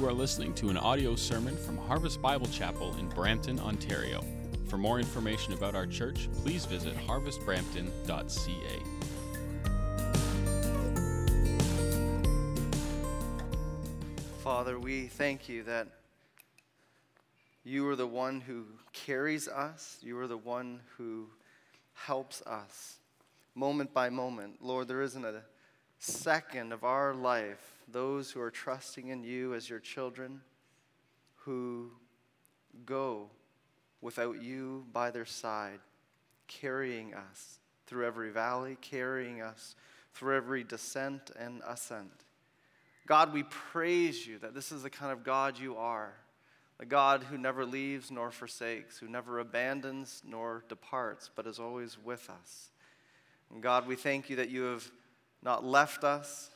You are listening to an audio sermon from Harvest Bible Chapel in Brampton, Ontario. For more information about our church, please visit harvestbrampton.ca. Father, we thank you that you are the one who carries us. You are the one who helps us moment by moment. Lord, there isn't a second of our life, those who are trusting in you as your children, who go without you by their side, carrying us through every valley, carrying us through every descent and ascent. God, we praise you that this is the kind of God you are, a God who never leaves nor forsakes, who never abandons nor departs, but is always with us. And God, we thank you that you have not left us,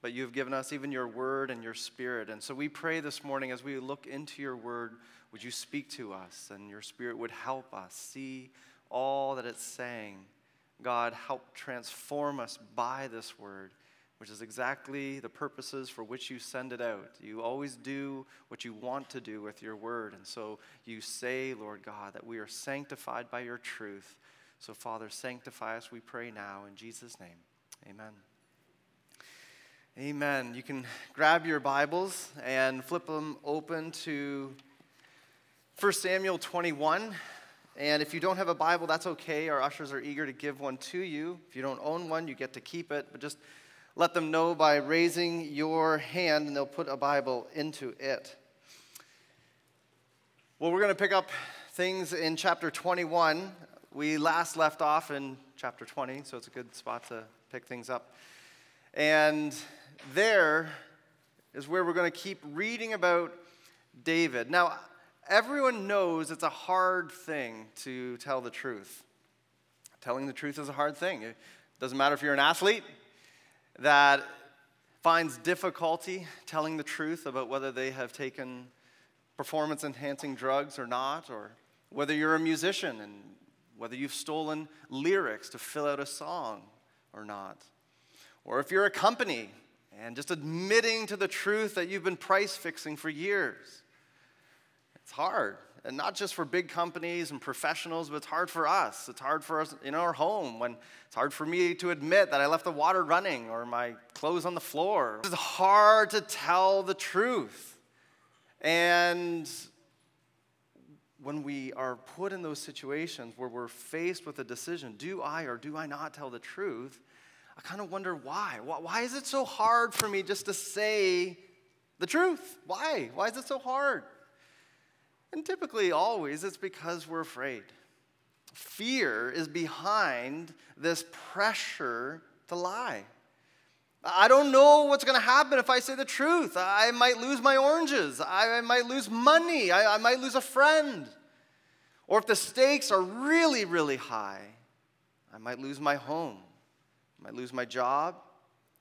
but you have given us even your word and your spirit. And so we pray this morning as we look into your word, would you speak to us and your spirit would help us see all that it's saying. God, help transform us by this word, which is exactly the purposes for which you send it out. You always do what you want to do with your word. And so you say, Lord God, that we are sanctified by your truth. So Father, sanctify us, we pray now in Jesus' name. Amen. Amen. You can grab your Bibles and flip them open to 1 Samuel 21. And if you don't have a Bible, that's okay. Our ushers are eager to give one to you. If you don't own one, you get to keep it. But just let them know by raising your hand, and they'll put a Bible into it. Well, we're going to pick up things in chapter 21. We last left off in chapter 20, so it's a good spot to pick things up. And there is where we're going to keep reading about David. Now, everyone knows it's a hard thing to tell the truth. Telling the truth is a hard thing. It doesn't matter if you're an athlete that finds difficulty telling the truth about whether they have taken performance-enhancing drugs or not, or whether you're a musician and whether you've stolen lyrics to fill out a song or not. Or if you're a company and just admitting to the truth that you've been price fixing for years. It's hard. And not just for big companies and professionals, but it's hard for us. It's hard for us in our home when it's hard for me to admit that I left the water running or my clothes on the floor. It's hard to tell the truth. And when we are put in those situations where we're faced with a decision, do I or do I not tell the truth, I kind of wonder why. Why is it so hard for me just to say the truth? Why? Why is it so hard? And typically, always, it's because we're afraid. Fear is behind this pressure to lie. I don't know what's going to happen if I say the truth. I might lose my oranges. I might lose money. I might lose a friend. Or if the stakes are really, really high, I might lose my home. I might lose my job.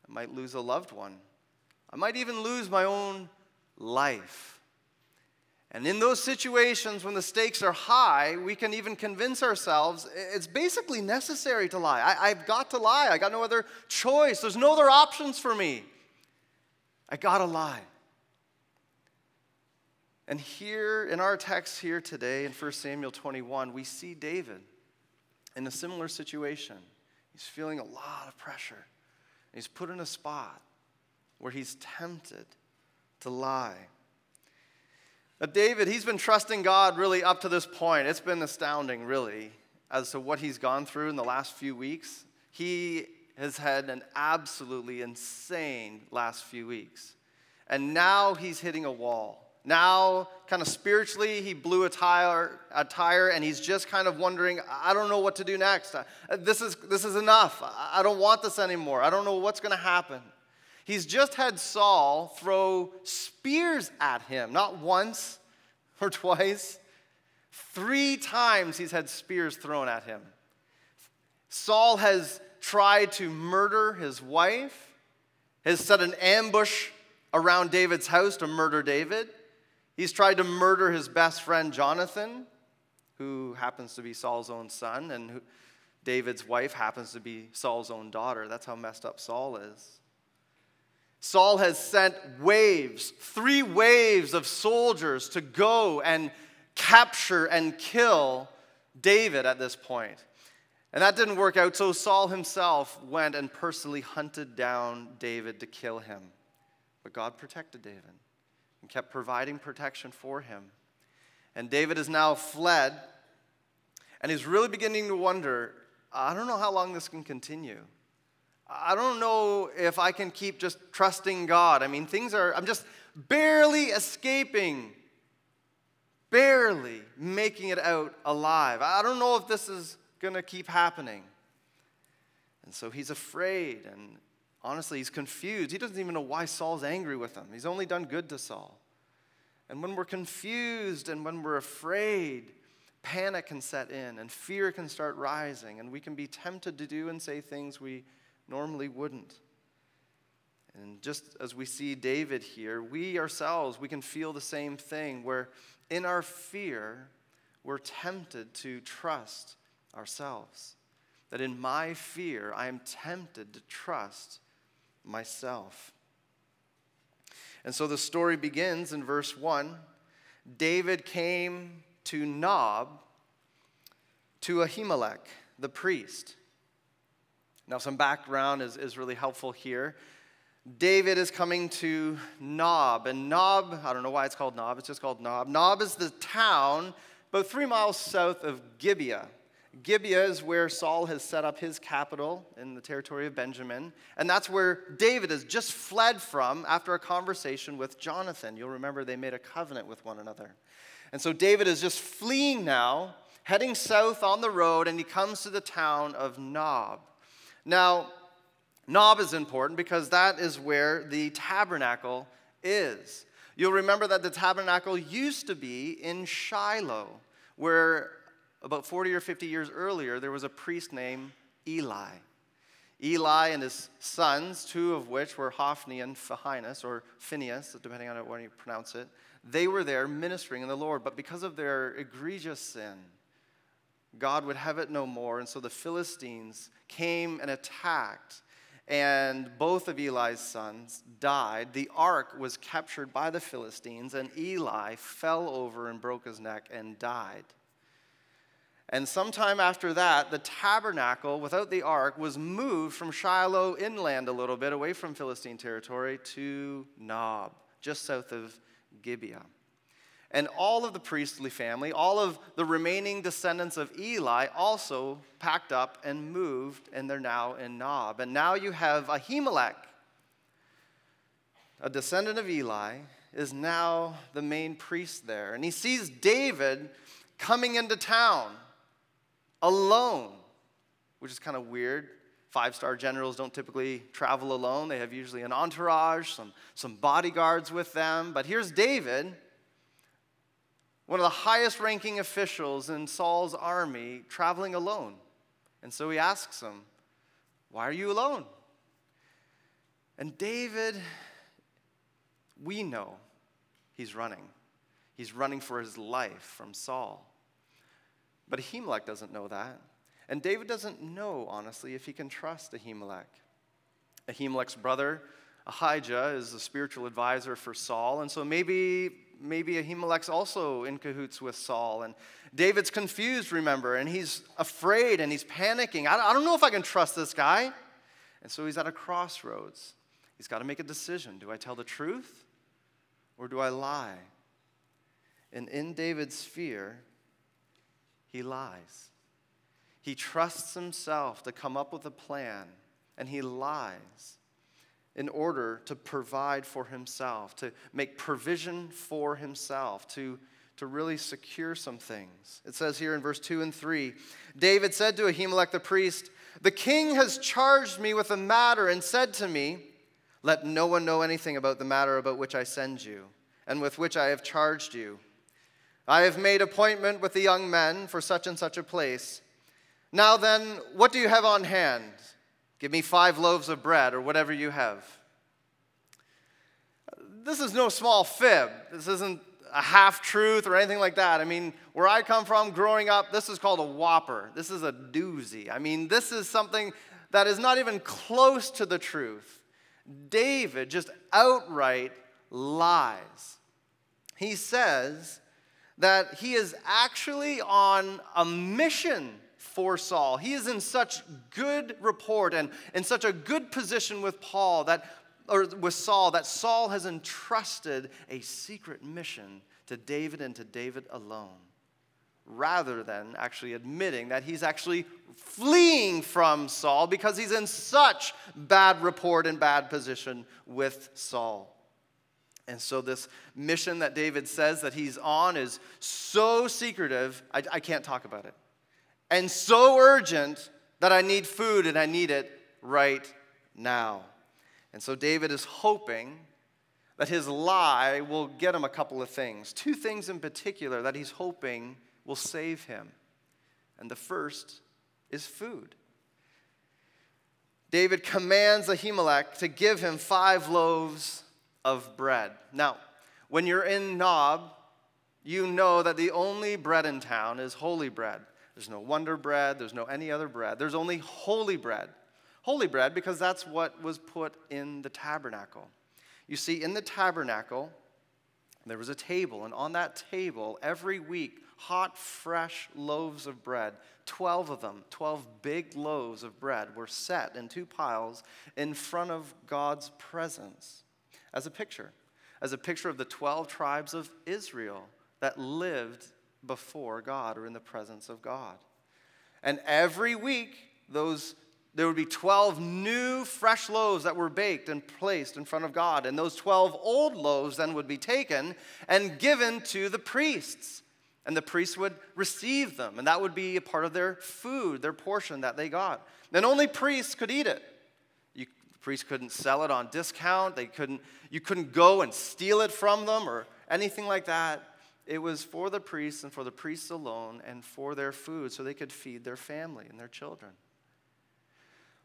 I might lose a loved one. I might even lose my own life. And in those situations when the stakes are high, we can even convince ourselves it's basically necessary to lie. I've got to lie. I got no other choice. There's no other options for me. I got to lie. And here in our text here today in 1 Samuel 21, we see David in a similar situation. He's feeling a lot of pressure. He's put in a spot where he's tempted to lie. But David, he's been trusting God really up to this point. It's been astounding, really, as to what he's gone through in the last few weeks. He has had an absolutely insane last few weeks. And now he's hitting a wall. Now, kind of spiritually, he blew a tire, and he's just kind of wondering, I don't know what to do next. This is enough. I don't want this anymore. I don't know what's going to happen. He's just had Saul throw spears at him, not once or twice. 3 times he's had spears thrown at him. Saul has tried to murder his wife, has set an ambush around David's house to murder David. He's tried to murder his best friend, Jonathan, who happens to be Saul's own son, and who David's wife happens to be Saul's own daughter. That's how messed up Saul is. Saul has sent waves, 3 waves of soldiers to go and capture and kill David at this point. And that didn't work out, so Saul himself went and personally hunted down David to kill him. But God protected David and kept providing protection for him. And David has now fled, and he's really beginning to wonder, I don't know how long this can continue. I don't know if I can keep just trusting God. I mean, I'm just barely escaping, barely making it out alive. I don't know if this is going to keep happening. And so he's afraid, and honestly, he's confused. He doesn't even know why Saul's angry with him. He's only done good to Saul. And when we're confused and when we're afraid, panic can set in, and fear can start rising, and we can be tempted to do and say things we normally wouldn't. And just as we see David here, we ourselves, we can feel the same thing, where in our fear, we're tempted to trust ourselves. That in my fear, I am tempted to trust myself. And so the story begins in verse 1. David came to Nob, to Ahimelech, the priest. Now some background is really helpful here. David is coming to Nob, and Nob, I don't know why it's called Nob, it's just called Nob. Nob is the town about 3 miles south of Gibeah. Gibeah is where Saul has set up his capital in the territory of Benjamin, and that's where David has just fled from after a conversation with Jonathan. You'll remember they made a covenant with one another. And so David is just fleeing now, heading south on the road, and he comes to the town of Nob. Now, Nob is important because that is where the tabernacle is. You'll remember that the tabernacle used to be in Shiloh, where about 40 or 50 years earlier, there was a priest named Eli. Eli and his sons, 2 of which were Hophni and Phinehas, depending on how you pronounce it, they were there ministering in the Lord. But because of their egregious sin, God would have it no more. And so the Philistines came and attacked, and both of Eli's sons died. The ark was captured by the Philistines, and Eli fell over and broke his neck and died. And sometime after that, the tabernacle, without the ark, was moved from Shiloh inland a little bit, away from Philistine territory, to Nob, just south of Gibeah. And all of the priestly family, all of the remaining descendants of Eli, also packed up and moved, and they're now in Nob. And now you have Ahimelech, a descendant of Eli, is now the main priest there. And he sees David coming into town. Alone, which is kind of weird. 5-star generals don't typically travel alone. They have usually an entourage, some bodyguards with them. But here's David, one of the highest-ranking officials in Saul's army, traveling alone. And so he asks him, why are you alone? And David, we know he's running. He's running for his life from Saul. But Ahimelech doesn't know that. And David doesn't know, honestly, if he can trust Ahimelech. Ahimelech's brother, Ahijah, is a spiritual advisor for Saul. And so maybe Ahimelech's also in cahoots with Saul. And David's confused, remember, and he's afraid and he's panicking. I don't know if I can trust this guy. And so he's at a crossroads. He's got to make a decision. Do I tell the truth or do I lie? And in David's fear, he lies. He trusts himself to come up with a plan, and he lies in order to provide for himself, to make provision for himself, to really secure some things. It says here in verse 2 and 3, David said to Ahimelech the priest, "The king has charged me with a matter and said to me, 'Let no one know anything about the matter about which I send you and with which I have charged you. I have made appointment with the young men for such and such a place. Now then, what do you have on hand? Give me 5 loaves of bread,' or whatever you have." This is no small fib. This isn't a half-truth or anything like that. I mean, where I come from growing up, this is called a whopper. This is a doozy. I mean, this is something that is not even close to the truth. David just outright lies. He says that he is actually on a mission for Saul. He is in such good rapport and in such a good position with Saul that Saul has entrusted a secret mission to David and to David alone, rather than actually admitting that he's actually fleeing from Saul because he's in such bad rapport and bad position with Saul. And so this mission that David says that he's on is so secretive, I can't talk about it, and so urgent that I need food and I need it right now. And so David is hoping that his lie will get him a couple of things. Two things in particular that he's hoping will save him. And the first is food. David commands Ahimelech to give him 5 loaves of bread. Now, when you're in Nob, you know that the only bread in town is holy bread. There's no wonder bread. There's no any other bread. There's only holy bread. Holy bread because that's what was put in the tabernacle. You see, in the tabernacle, there was a table, and on that table, every week, hot, fresh loaves of bread, 12 of them, 12 big loaves of bread were set in 2 piles in front of God's presence as a picture of the 12 tribes of Israel that lived before God or in the presence of God. And every week, there would be 12 new fresh loaves that were baked and placed in front of God. And those 12 old loaves then would be taken and given to the priests. And the priests would receive them. And that would be a part of their food, their portion that they got. And only priests could eat it. The priests couldn't sell it on discount. You couldn't go and steal it from them or anything like that. It was for the priests and for the priests alone and for their food so they could feed their family and their children.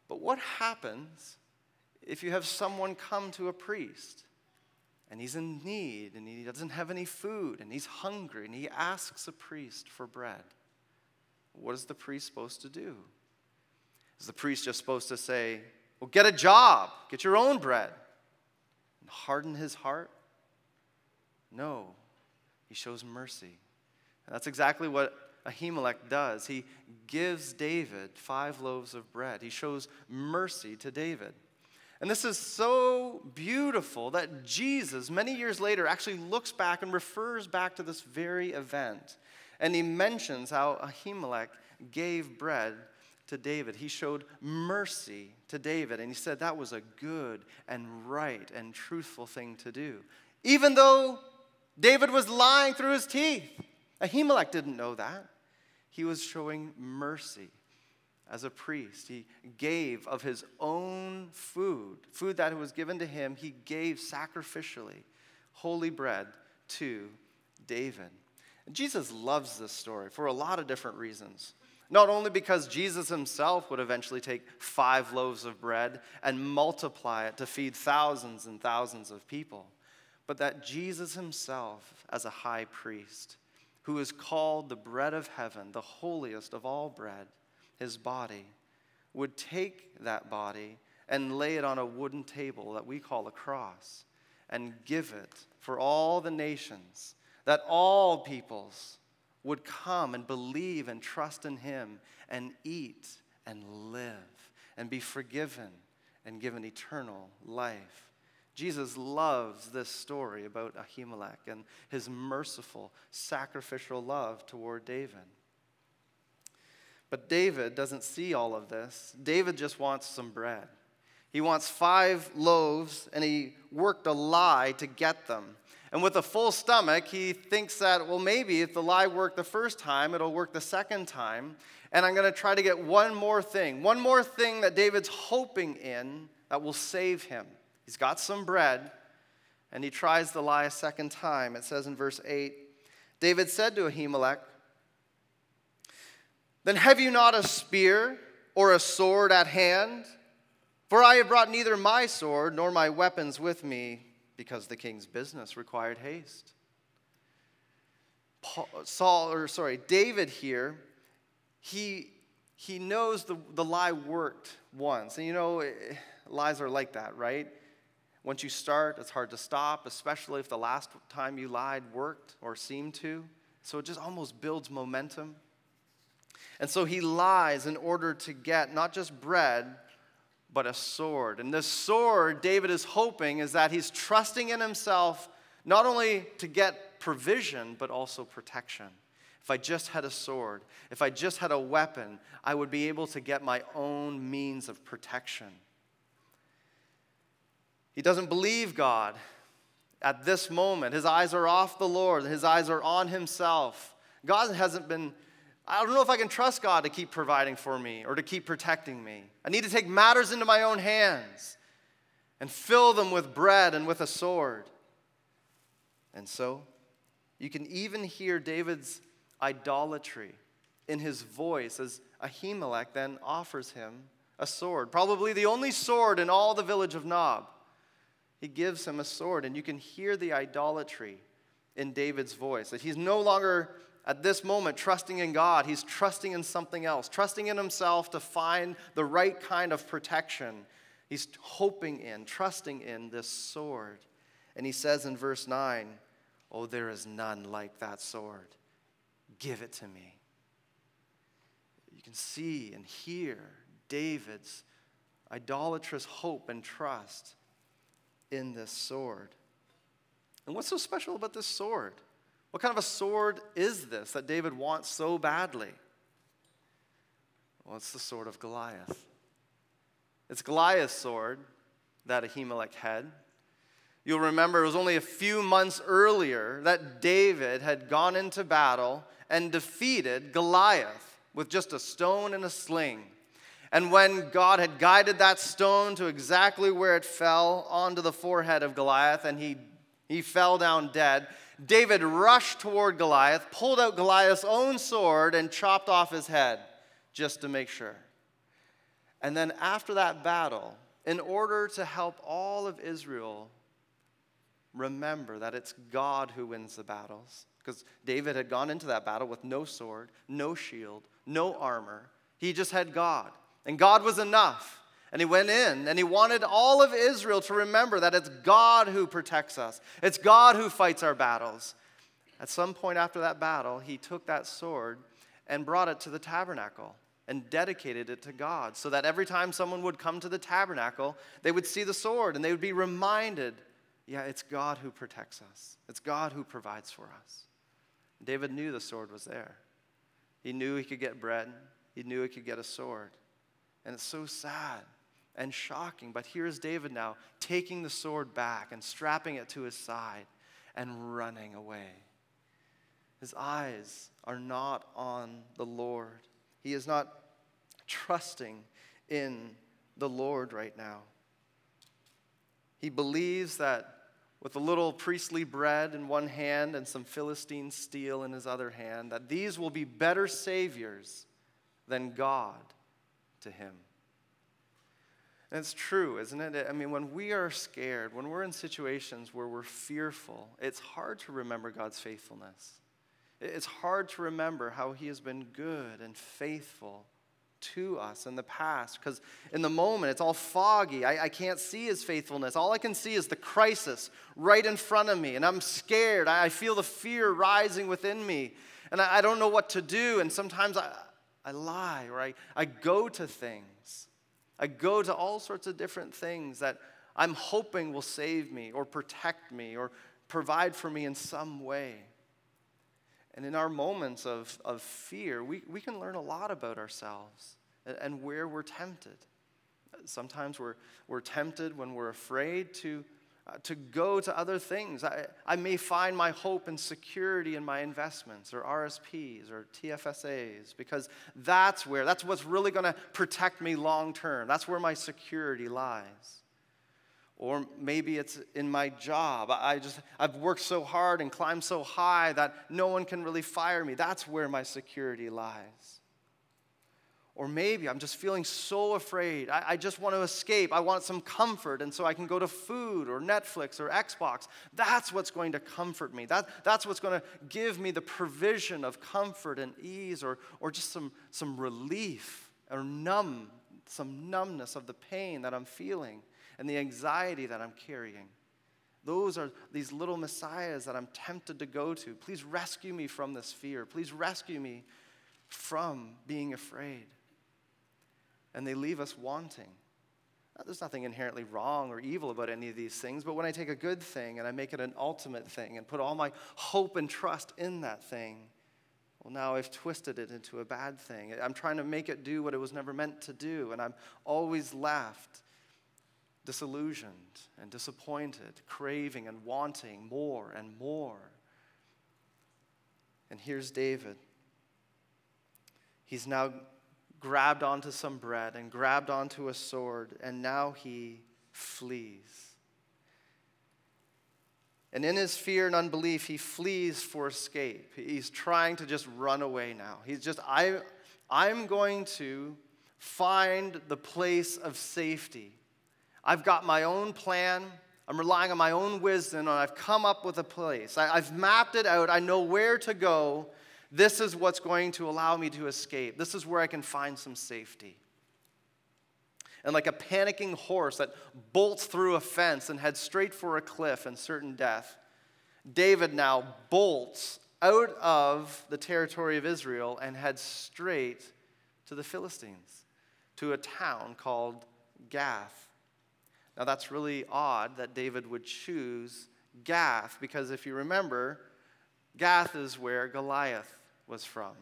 But what happens if you have someone come to a priest and he's in need and he doesn't have any food and he's hungry and he asks a priest for bread? What is the priest supposed to do? Is the priest just supposed to say, well, get a job, get your own bread, and harden his heart? No, he shows mercy. And that's exactly what Ahimelech does. He gives David 5 loaves of bread. He shows mercy to David. And this is so beautiful that Jesus, many years later, actually looks back and refers back to this very event. And he mentions how Ahimelech gave bread to David. He showed mercy to David. And he said that was a good and right and truthful thing to do. Even though David was lying through his teeth, Ahimelech didn't know that. He was showing mercy as a priest. He gave of his own food that was given to him. He gave sacrificially holy bread to David. And Jesus loves this story for a lot of different reasons. Not only because Jesus himself would eventually take 5 loaves of bread and multiply it to feed thousands and thousands of people, but that Jesus himself, as a high priest, who is called the bread of heaven, the holiest of all bread, his body, would take that body and lay it on a wooden table that we call a cross and give it for all the nations, that all peoples would come and believe and trust in him and eat and live and be forgiven and given eternal life. Jesus loves this story about Ahimelech and his merciful, sacrificial love toward David. But David doesn't see all of this. David just wants some bread. He wants 5 loaves, and he worked a lie to get them. And with a full stomach, he thinks that, well, maybe if the lie worked the first time, it'll work the second time. And I'm going to try to get one more thing that David's hoping in that will save him. He's got some bread, and he tries the lie a second time. It says in verse 8, David said to Ahimelech, "Then have you not a spear or a sword at hand? For I have brought neither my sword nor my weapons with me, because the king's business required haste." David here, he knows the lie worked once. And you know, lies are like that, right? Once you start, it's hard to stop, especially if the last time you lied worked or seemed to. So it just almost builds momentum. And so he lies in order to get not just bread, but a sword. And this sword, David is hoping, is that he's trusting in himself not only to get provision, but also protection. If I just had a sword, if I just had a weapon, I would be able to get my own means of protection. He doesn't believe God at this moment. His eyes are off the Lord. His eyes are on himself. God hasn't been, I don't know if I can trust God to keep providing for me or to keep protecting me. I need to take matters into my own hands and fill them with bread and with a sword. And so you can even hear David's idolatry in his voice as Ahimelech then offers him a sword, probably the only sword in all the village of Nob. He gives him a sword, and you can hear the idolatry in David's voice. That he's no longer, at this moment, trusting in God. He's trusting in something else, trusting in himself to find the right kind of protection. He's hoping in, trusting in this sword. And he says in verse 9, "Oh, there is none like that sword. Give it to me." You can see and hear David's idolatrous hope and trust in this sword. And what's so special about this sword? What kind of a sword is this that David wants so badly? Well, it's the sword of Goliath. It's Goliath's sword that Ahimelech had. You'll remember it was only a few months earlier that David had gone into battle and defeated Goliath with just a stone and a sling. And when God had guided that stone to exactly where it fell onto the forehead of Goliath, and he fell down dead, David rushed toward Goliath, pulled out Goliath's own sword, and chopped off his head just to make sure. And then after that battle, in order to help all of Israel remember that it's God who wins the battles, because David had gone into that battle with no sword, no shield, no armor. He just had God. And God was enough. And he went in and he wanted all of Israel to remember that it's God who protects us. It's God who fights our battles. At some point after that battle, he took that sword and brought it to the tabernacle and dedicated it to God so that every time someone would come to the tabernacle, they would see the sword and they would be reminded, yeah, it's God who protects us. It's God who provides for us. David knew the sword was there. He knew he could get bread. He knew he could get a sword. And it's so sad and shocking. But here's David now taking the sword back and strapping it to his side and running away. His eyes are not on the Lord. He is not trusting in the Lord right now. He believes that with a little priestly bread in one hand and some Philistine steel in his other hand, that these will be better saviors than God to him. And it's true, isn't it? I mean, when we are scared, when we're in situations where we're fearful, it's hard to remember God's faithfulness. It's hard to remember how he has been good and faithful to us in the past, because in the moment it's all foggy. I can't see his faithfulness. All I can see is the crisis right in front of me, and I'm scared. I feel the fear rising within me, and I don't know what to do, and sometimes I lie, right? I go to things. I go to all sorts of different things that I'm hoping will save me or protect me or provide for me in some way. And in our moments of fear, we can learn a lot about ourselves and where we're tempted. Sometimes we're tempted when we're afraid to go to other things. I may find my hope and security in my investments or RSPs or TFSAs, because that's what's really going to protect me long term. That's where my security lies. Or maybe it's in my job. I've worked so hard and climbed so high that no one can really fire me. That's where my security lies. Or maybe I'm just feeling so afraid. I just want to escape. I want some comfort, and so I can go to food or Netflix or Xbox. That's what's going to comfort me. That's what's going to give me the provision of comfort and ease, or just some relief or numbness of the pain that I'm feeling. and the anxiety that I'm carrying. Those are these little messiahs that I'm tempted to go to. Please rescue me from this fear. Please rescue me from being afraid. And they leave us wanting. Now, there's nothing inherently wrong or evil about any of these things, but when I take a good thing and I make it an ultimate thing and put all my hope and trust in that thing, well, now I've twisted it into a bad thing. I'm trying to make it do what it was never meant to do, and I'm always left disillusioned and disappointed, craving and wanting more and more. And here's David. He's now grabbed onto some bread and grabbed onto a sword, and now he flees. And in his fear and unbelief, he flees for escape. He's trying to just run away now. He's just, I'm going to find the place of safety. I've got my own plan. I'm relying on my own wisdom, and I've come up with a place. I've mapped it out. I know where to go. This is what's going to allow me to escape. This is where I can find some safety. And like a panicking horse that bolts through a fence and heads straight for a cliff and certain death, David now bolts out of the territory of Israel and heads straight to the Philistines, to a town called Gath. Now that's really odd that David would choose Gath, because if you remember, Gath is where Goliath was from.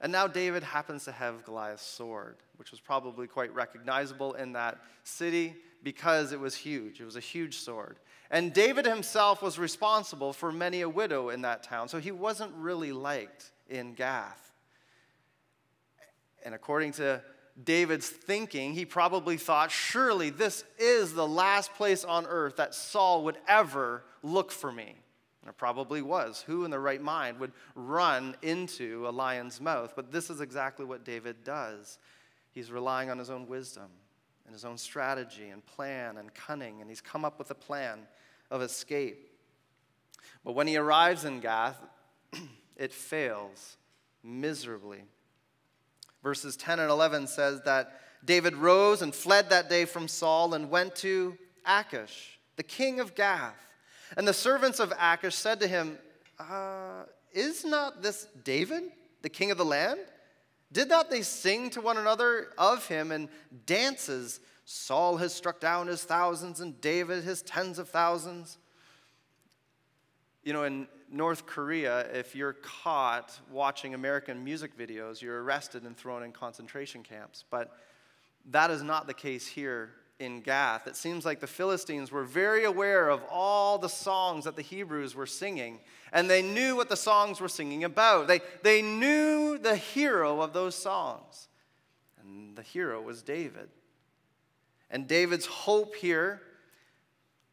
And now David happens to have Goliath's sword, which was probably quite recognizable in that city because it was huge. It was a huge sword. And David himself was responsible for many a widow in that town, so he wasn't really liked in Gath. And according to David's thinking, he probably thought, surely this is the last place on earth that Saul would ever look for me. It probably was. Who in their right mind would run into a lion's mouth? But this is exactly what David does. He's relying on his own wisdom and his own strategy and plan and cunning, and he's come up with a plan of escape. But when he arrives in Gath, it fails miserably. Verses 10 and 11 says that David rose and fled that day from Saul and went to Achish, the king of Gath. And the servants of Achish said to him, is not this David, the king of the land? Did not they sing to one another of him in dances? Saul has struck down his thousands and David his tens of thousands. You know, in North Korea, if you're caught watching American music videos, you're arrested and thrown in concentration camps. But that is not the case here in Gath. It seems like the Philistines were very aware of all the songs that the Hebrews were singing, and they knew what the songs were singing about. They knew the hero of those songs, and the hero was David. And David's hope here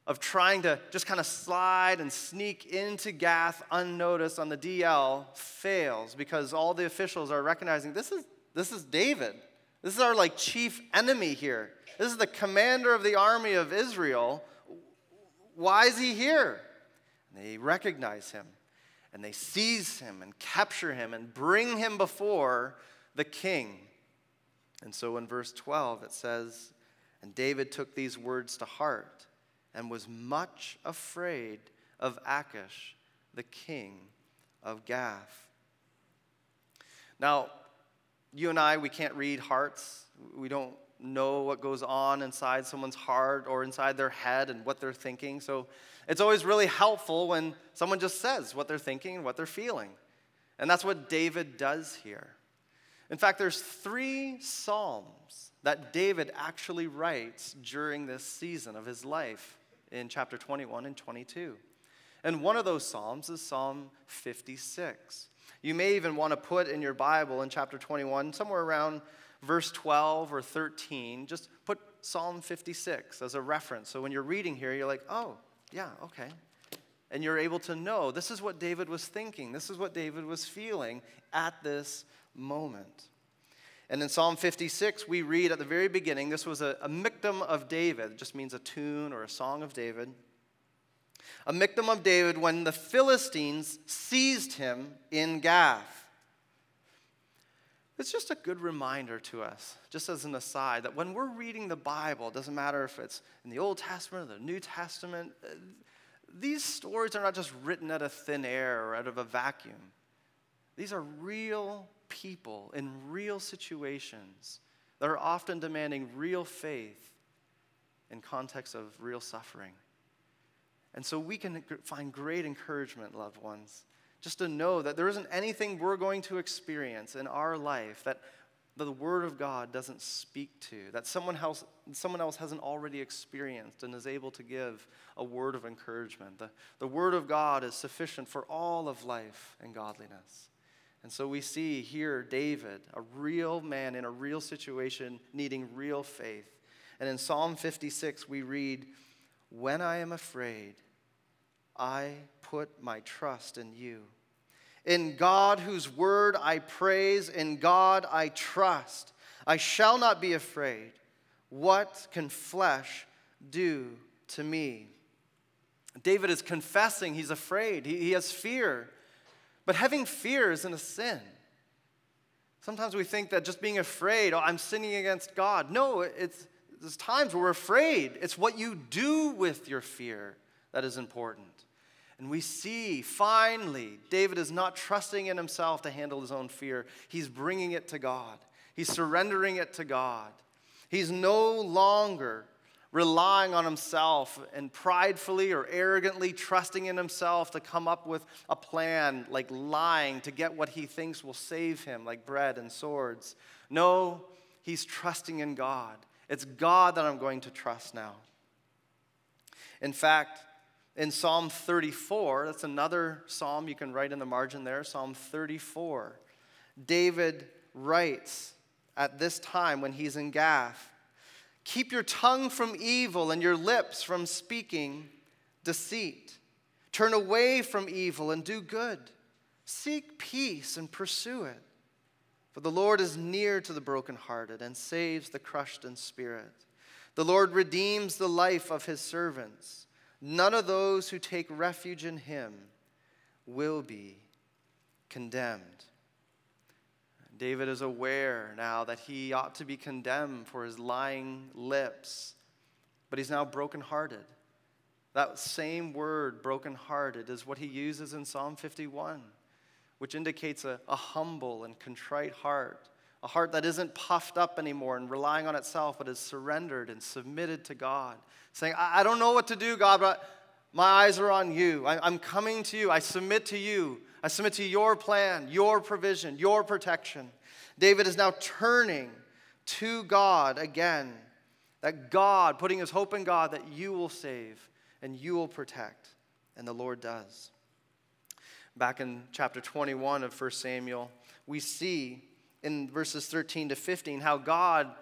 of trying to just kind of slide and sneak into Gath unnoticed on the DL fails, because all the officials are recognizing this is David. This is our like chief enemy here. This is the commander of the army of Israel. Why is he here? And they recognize him, and they seize him and capture him and bring him before the king. And so in verse 12 it says, and David took these words to heart and was much afraid of Achish, the king of Gath. Now, you and I, we can't read hearts. We don't know what goes on inside someone's heart or inside their head and what they're thinking. So it's always really helpful when someone just says what they're thinking and what they're feeling. And that's what David does here. In fact, there's 3 psalms that David actually writes during this season of his life in chapter 21 and 22. And one of those psalms is Psalm 56. You may even want to put in your Bible in chapter 21, somewhere around verse 12 or 13, just put Psalm 56 as a reference. So when you're reading here, you're like, oh, yeah, okay. And you're able to know this is what David was thinking. This is what David was feeling at this moment. And in Psalm 56, we read at the very beginning, this was a miktam of David. It just means a tune or a song of David. A miktam of David when the Philistines seized him in Gath. It's just a good reminder to us, just as an aside, that when we're reading the Bible, it doesn't matter if it's in the Old Testament or the New Testament, these stories are not just written out of thin air or out of a vacuum. These are real people in real situations that are often demanding real faith in context of real suffering. And so we can find great encouragement, loved ones, just to know that there isn't anything we're going to experience in our life that the Word of God doesn't speak to, that someone else hasn't already experienced and is able to give a word of encouragement. The Word of God is sufficient for all of life and godliness. And so we see here David, a real man in a real situation, needing real faith. And in Psalm 56, we read, "When I am afraid, I put my trust in you. In God, whose word I praise, in God I trust. I shall not be afraid. What can flesh do to me?" David is confessing he's afraid. He has fear. But having fear isn't a sin. Sometimes we think that just being afraid, oh, I'm sinning against God. No, there's times where we're afraid. It's what you do with your fear that is important. And we see, finally, David is not trusting in himself to handle his own fear. He's bringing it to God. He's surrendering it to God. He's no longer relying on himself and pridefully or arrogantly trusting in himself to come up with a plan, like lying to get what he thinks will save him, like bread and swords. No, he's trusting in God. It's God that I'm going to trust now. In fact, in Psalm 34, that's another psalm you can write in the margin there, Psalm 34. David writes at this time when he's in Gath, "Keep your tongue from evil and your lips from speaking deceit. Turn away from evil and do good. Seek peace and pursue it. For the Lord is near to the brokenhearted and saves the crushed in spirit. The Lord redeems the life of his servants. None of those who take refuge in him will be condemned." David is aware now that he ought to be condemned for his lying lips, but he's now brokenhearted. That same word, brokenhearted, is what he uses in Psalm 51, which indicates a humble and contrite heart, a heart that isn't puffed up anymore and relying on itself, but is surrendered and submitted to God, saying, I don't know what to do, God, but my eyes are on you. I'm coming to you. I submit to you. I submit to your plan, your provision, your protection. David is now turning to God again, that God, putting his hope in God, that you will save and you will protect, and the Lord does. Back in chapter 21 of 1 Samuel, we see in verses 13 to 15, how God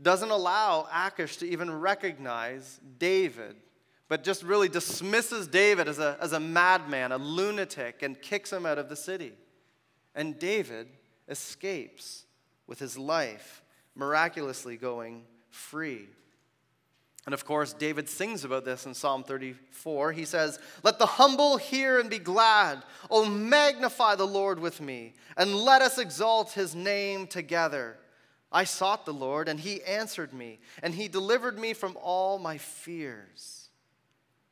doesn't allow Achish to even recognize David, but just really dismisses David as a madman, a lunatic, and kicks him out of the city. And David escapes with his life, miraculously going free. And of course, David sings about this in Psalm 34. He says, "Let the humble hear and be glad. O magnify the Lord with me, and let us exalt his name together. I sought the Lord, and he answered me, and he delivered me from all my fears.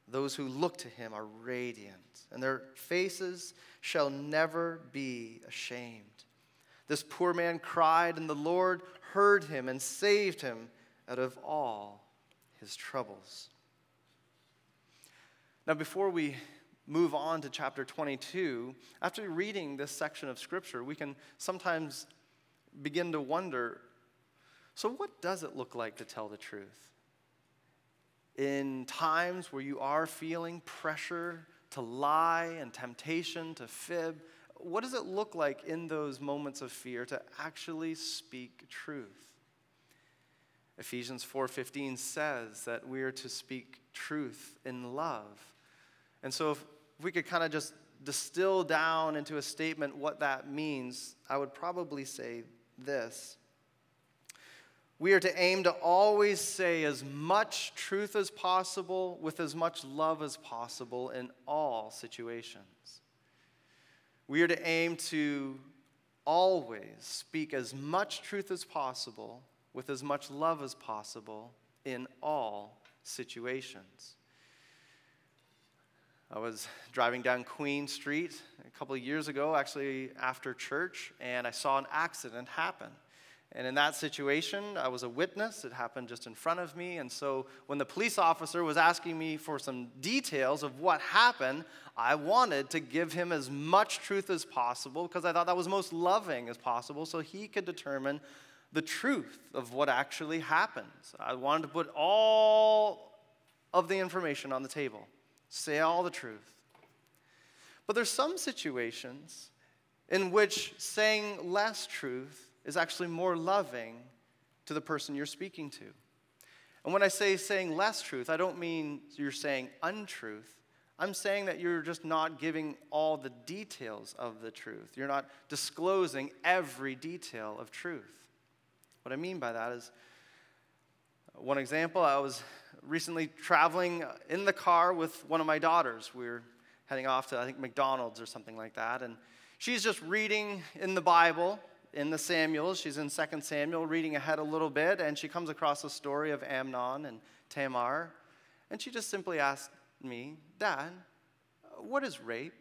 Those who look to him are radiant, and their faces shall never be ashamed. This poor man cried, and the Lord heard him and saved him out of all his troubles." Now, before we move on to chapter 22, after reading this section of Scripture, we can sometimes begin to wonder, so what does it look like to tell the truth? In times where you are feeling pressure to lie and temptation to fib, what does it look like in those moments of fear to actually speak truth? Ephesians 4:15 says that we are to speak truth in love. And so if we could kind of just distill down into a statement what that means, I would probably say this. We are to aim to always say as much truth as possible with as much love as possible in all situations. We are to aim to always speak as much truth as possible with as much love as possible in all situations. I was driving down Queen Street a couple of years ago, actually after church, and I saw an accident happen. And in that situation, I was a witness. It happened just in front of me. And so when the police officer was asking me for some details of what happened, I wanted to give him as much truth as possible because I thought that was most loving as possible so he could determine the truth of what actually happened. I wanted to put all of the information on the table. Say all the truth. But there's some situations in which saying less truth is actually more loving to the person you're speaking to. And when I say saying less truth, I don't mean you're saying untruth. I'm saying that you're just not giving all the details of the truth. You're not disclosing every detail of truth. What I mean by that is, one example, I was recently traveling in the car with one of my daughters. We were heading off to, I think, McDonald's or something like that. And she's just reading in the Bible, in the Samuels. She's in 2 Samuel, reading ahead a little bit. And she comes across the story of Amnon and Tamar. And she just simply asked me, "Dad, what is rape?"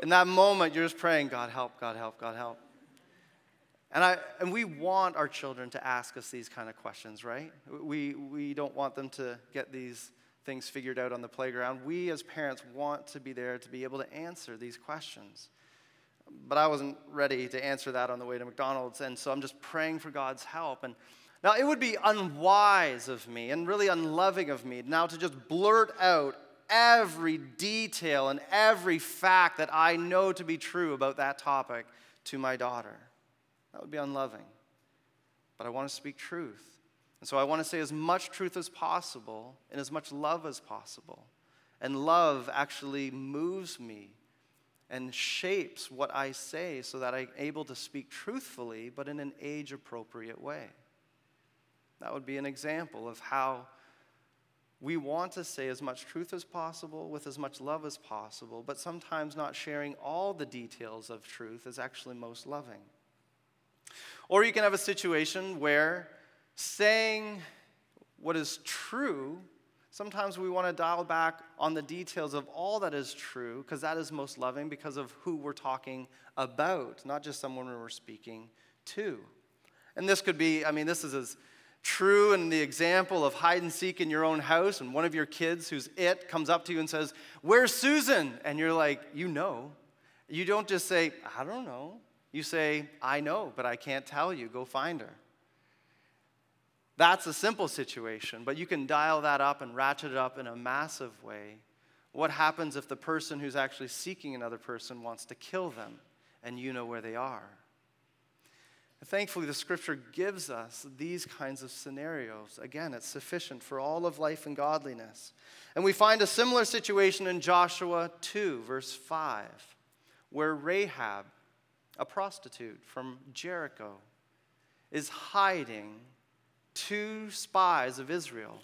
In that moment, you're just praying, "God help, God help, God help." And we want our children to ask us these kind of questions, right? We don't want them to get these things figured out on the playground. We as parents want to be there to be able to answer these questions. But I wasn't ready to answer that on the way to McDonald's, and so I'm just praying for God's help. And now it would be unwise of me and really unloving of me now to just blurt out every detail and every fact that I know to be true about that topic to my daughter. That would be unloving. But I want to speak truth. And so I want to say as much truth as possible and as much love as possible. And love actually moves me and shapes what I say so that I'm able to speak truthfully but in an age-appropriate way. That would be an example of how we want to say as much truth as possible with as much love as possible, but sometimes not sharing all the details of truth is actually most loving. Or you can have a situation where saying what is true, sometimes we want to dial back on the details of all that is true because that is most loving because of who we're talking about, not just someone we're speaking to. And this could be, this is as true in the example of hide and seek in your own house, and one of your kids who's it comes up to you and says, "Where's Susan?" And you're like, you know. You don't just say, "I don't know." You say, "I know, but I can't tell you. Go find her." That's a simple situation, but you can dial that up and ratchet it up in a massive way. What happens if the person who's actually seeking another person wants to kill them and you know where they are? And thankfully, the scripture gives us these kinds of scenarios. Again, it's sufficient for all of life and godliness. And we find a similar situation in Joshua 2, verse 5, where Rahab, a prostitute from Jericho, is hiding 2 spies of Israel.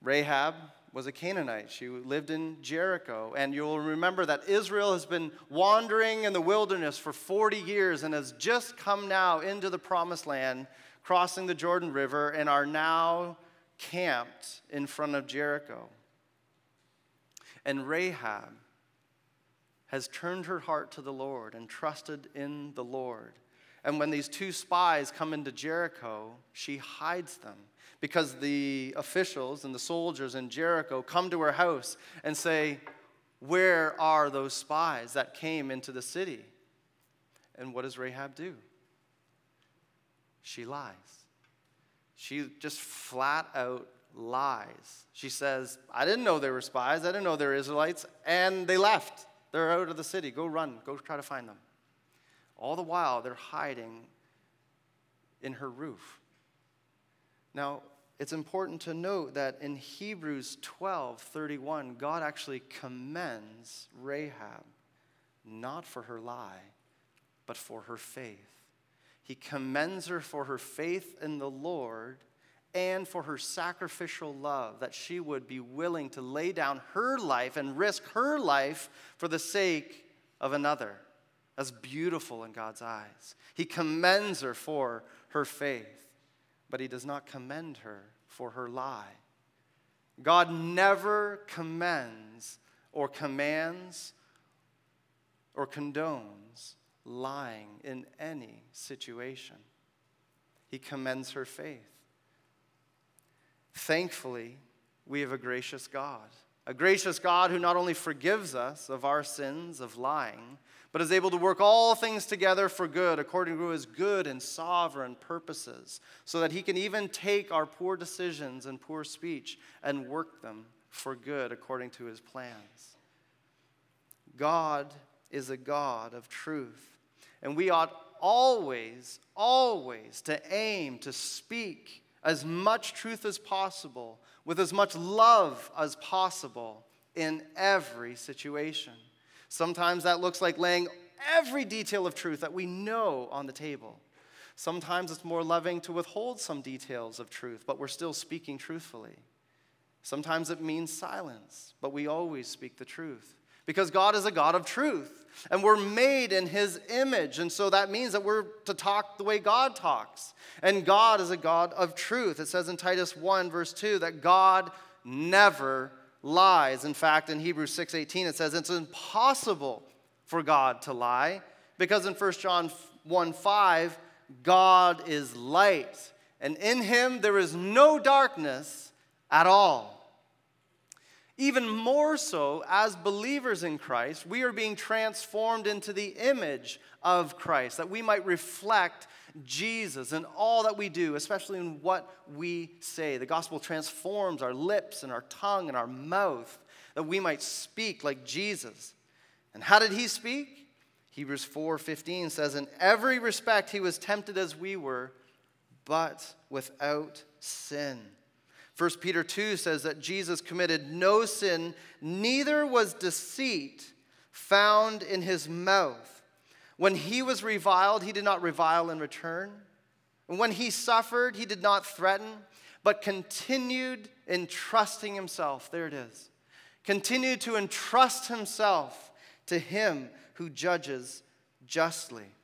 Rahab was a Canaanite. She lived in Jericho. And you'll remember that Israel has been wandering in the wilderness for 40 years and has just come now into the promised land, crossing the Jordan River, and are now camped in front of Jericho. And Rahab has turned her heart to the Lord and trusted in the Lord. And when these 2 spies come into Jericho, she hides them because the officials and the soldiers in Jericho come to her house and say, "Where are those spies that came into the city?" And what does Rahab do? She lies. She just flat out lies. She says, "I didn't know they were spies. I didn't know they were Israelites. And they left. They're out of the city. Go run. Go try to find them." All the while, they're hiding in her roof. Now, it's important to note that in Hebrews 12:31, God actually commends Rahab, not for her lie, but for her faith. He commends her for her faith in the Lord and for her sacrificial love, that she would be willing to lay down her life and risk her life for the sake of another. That's beautiful in God's eyes. He commends her for her faith, but he does not commend her for her lie. God never commends or commands or condones lying in any situation. He commends her faith. Thankfully, we have a gracious God who not only forgives us of our sins of lying, but is able to work all things together for good according to his good and sovereign purposes, so that he can even take our poor decisions and poor speech and work them for good according to his plans. God is a God of truth, and we ought always, always to aim to speak as much truth as possible, with as much love as possible in every situation. Sometimes that looks like laying every detail of truth that we know on the table. Sometimes it's more loving to withhold some details of truth, but we're still speaking truthfully. Sometimes it means silence, but we always speak the truth. Because God is a God of truth, and we're made in his image, and so that means that we're to talk the way God talks. And God is a God of truth. It says in Titus 1, verse 2, that God never lies. In fact, in Hebrews 6:18, it says it's impossible for God to lie, because in 1 John 1:5, God is light, and in him there is no darkness at all. Even more so, as believers in Christ, we are being transformed into the image of Christ, that we might reflect Jesus in all that we do, especially in what we say. The gospel transforms our lips and our tongue and our mouth, that we might speak like Jesus. And how did he speak? Hebrews 4:15 says, "In every respect he was tempted as we were, but without sin." 1 Peter 2 says that Jesus committed no sin, neither was deceit found in his mouth. When he was reviled, he did not revile in return. And when he suffered, he did not threaten, but continued entrusting himself. There it is. Continued to entrust himself to him who judges justly.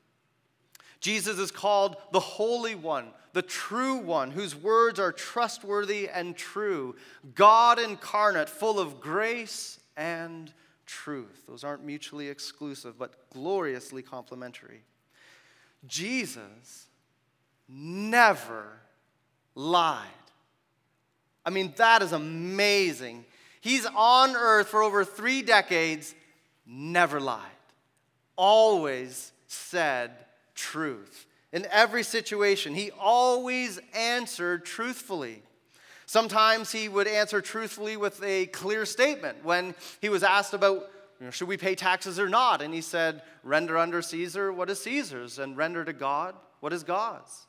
Jesus is called the Holy One, the True One, whose words are trustworthy and true. God incarnate, full of grace and truth. Those aren't mutually exclusive, but gloriously complementary. Jesus never lied. I mean, that is amazing. He's on earth for over 3 decades, never lied. Always said truth. In every situation, he always answered truthfully. Sometimes he would answer truthfully with a clear statement. When he was asked about, should we pay taxes or not? And he said, render unto Caesar what is Caesar's, and render to God what is God's.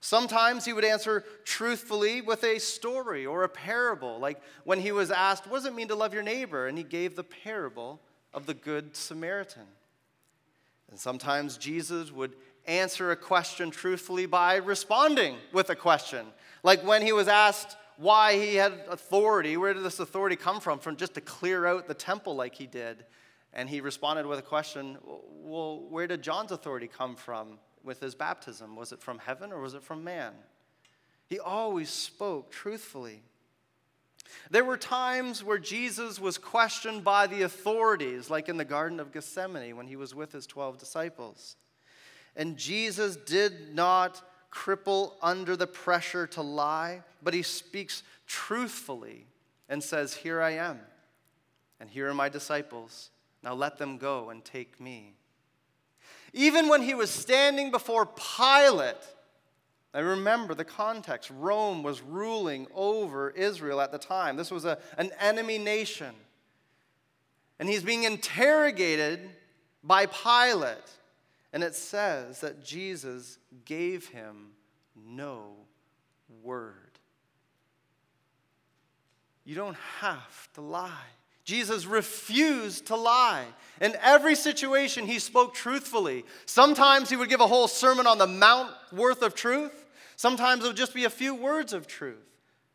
Sometimes he would answer truthfully with a story or a parable. Like when he was asked, what does it mean to love your neighbor? And he gave the parable of the Good Samaritan. And sometimes Jesus would answer a question truthfully by responding with a question. Like when he was asked why he had authority, where did this authority come from just to clear out the temple like he did. And he responded with a question, well, where did John's authority come from with his baptism? Was it from heaven or was it from man? He always spoke truthfully. There were times where Jesus was questioned by the authorities, like in the Garden of Gethsemane when he was with his 12 disciples. And Jesus did not cripple under the pressure to lie, but he speaks truthfully and says, here I am, and here are my disciples. Now let them go and take me. Even when he was standing before Pilate, I remember the context. Rome was ruling over Israel at the time. This was an enemy nation. And he's being interrogated by Pilate. And it says that Jesus gave him no word. You don't have to lie. Jesus refused to lie. In every situation, he spoke truthfully. Sometimes he would give a whole Sermon on the Mount worth of truth. Sometimes it would just be a few words of truth.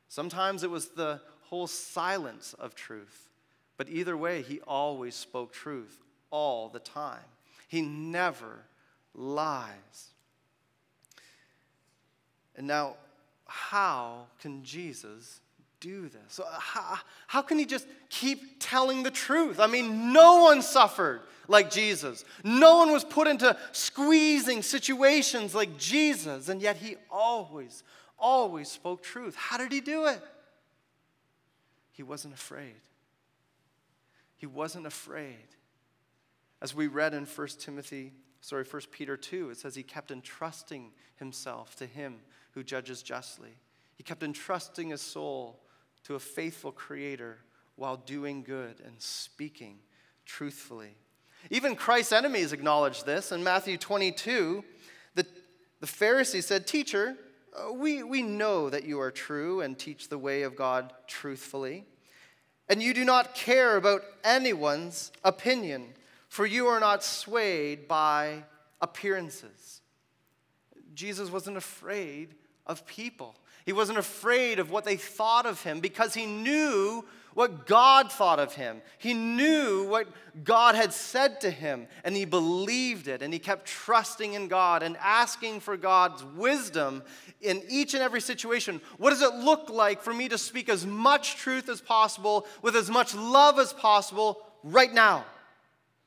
Sometimes it was the whole silence of truth. But either way, he always spoke truth all the time. He never lies. And now, how can Jesus do this? So how can he just keep telling the truth? I mean, no one suffered like Jesus. No one was put into squeezing situations like Jesus, and yet he always spoke truth. How did he do it? He wasn't afraid. He wasn't afraid. As we read in 1 Peter 2, it says he kept entrusting himself to him who judges justly. He kept entrusting his soul to a faithful creator while doing good and speaking truthfully. Even Christ's enemies acknowledged this. In Matthew 22, the Pharisees said, "Teacher, we know that you are true and teach the way of God truthfully, and you do not care about anyone's opinion, for you are not swayed by appearances." Jesus wasn't afraid of people. He wasn't afraid of what they thought of him because he knew what God thought of him. He knew what God had said to him, and he believed it, and he kept trusting in God and asking for God's wisdom in each and every situation. What does it look like for me to speak as much truth as possible with as much love as possible right now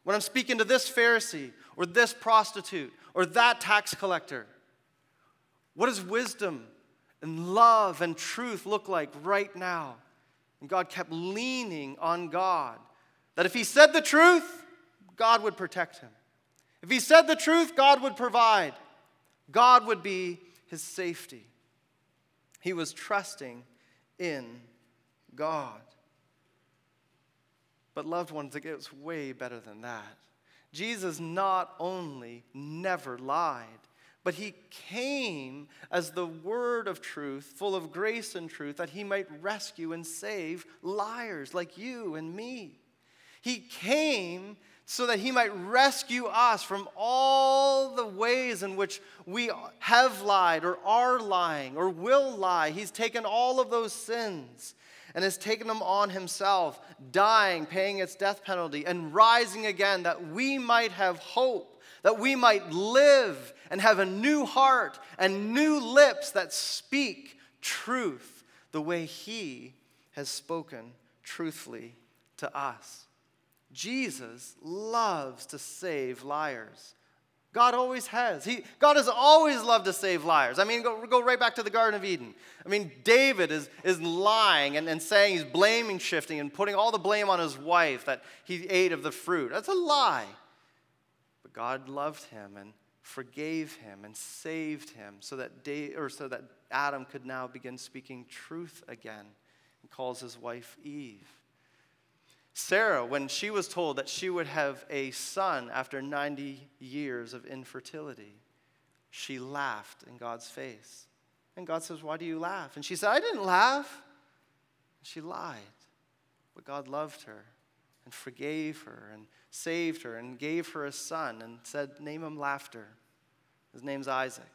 when I'm speaking to this Pharisee or this prostitute or that tax collector? What does wisdom and love and truth look like right now? And God kept leaning on God, that if he said the truth, God would protect him. If he said the truth, God would provide. God would be his safety. He was trusting in God. But loved ones, it gets way better than that. Jesus not only never lied, but he came as the word of truth, full of grace and truth, that he might rescue and save liars like you and me. He came so that he might rescue us from all the ways in which we have lied or are lying or will lie. He's taken all of those sins and has taken them on himself, dying, paying its death penalty, and rising again that we might have hope, that we might live and have a new heart and new lips that speak truth the way he has spoken truthfully to us. Jesus loves to save liars. God always has. God has always loved to save liars. I mean, go right back to the Garden of Eden. I mean, David is lying and saying he's blaming shifting and putting all the blame on his wife that he ate of the fruit. That's a lie. God loved him and forgave him and saved him so that Adam could now begin speaking truth again, and calls his wife Eve. Sarah, when she was told that she would have a son after 90 years of infertility, she laughed in God's face. And God says, "Why do you laugh?" And she said, "I didn't laugh." She lied. But God loved her and forgave her and saved her and gave her a son and said, "Name him Laughter." His name's Isaac.